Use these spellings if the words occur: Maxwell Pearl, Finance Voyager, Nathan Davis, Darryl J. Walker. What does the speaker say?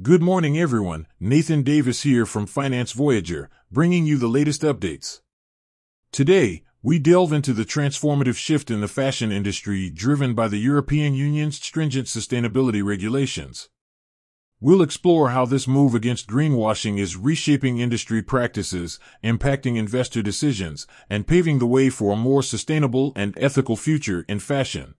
Good morning, everyone. Nathan Davis here from Finance Voyager, bringing you the latest updates. Today, we delve into the transformative shift in the fashion industry driven by the European Union's stringent sustainability regulations. We'll explore how this move against greenwashing is reshaping industry practices, impacting investor decisions, and paving the way for a more sustainable and ethical future in fashion.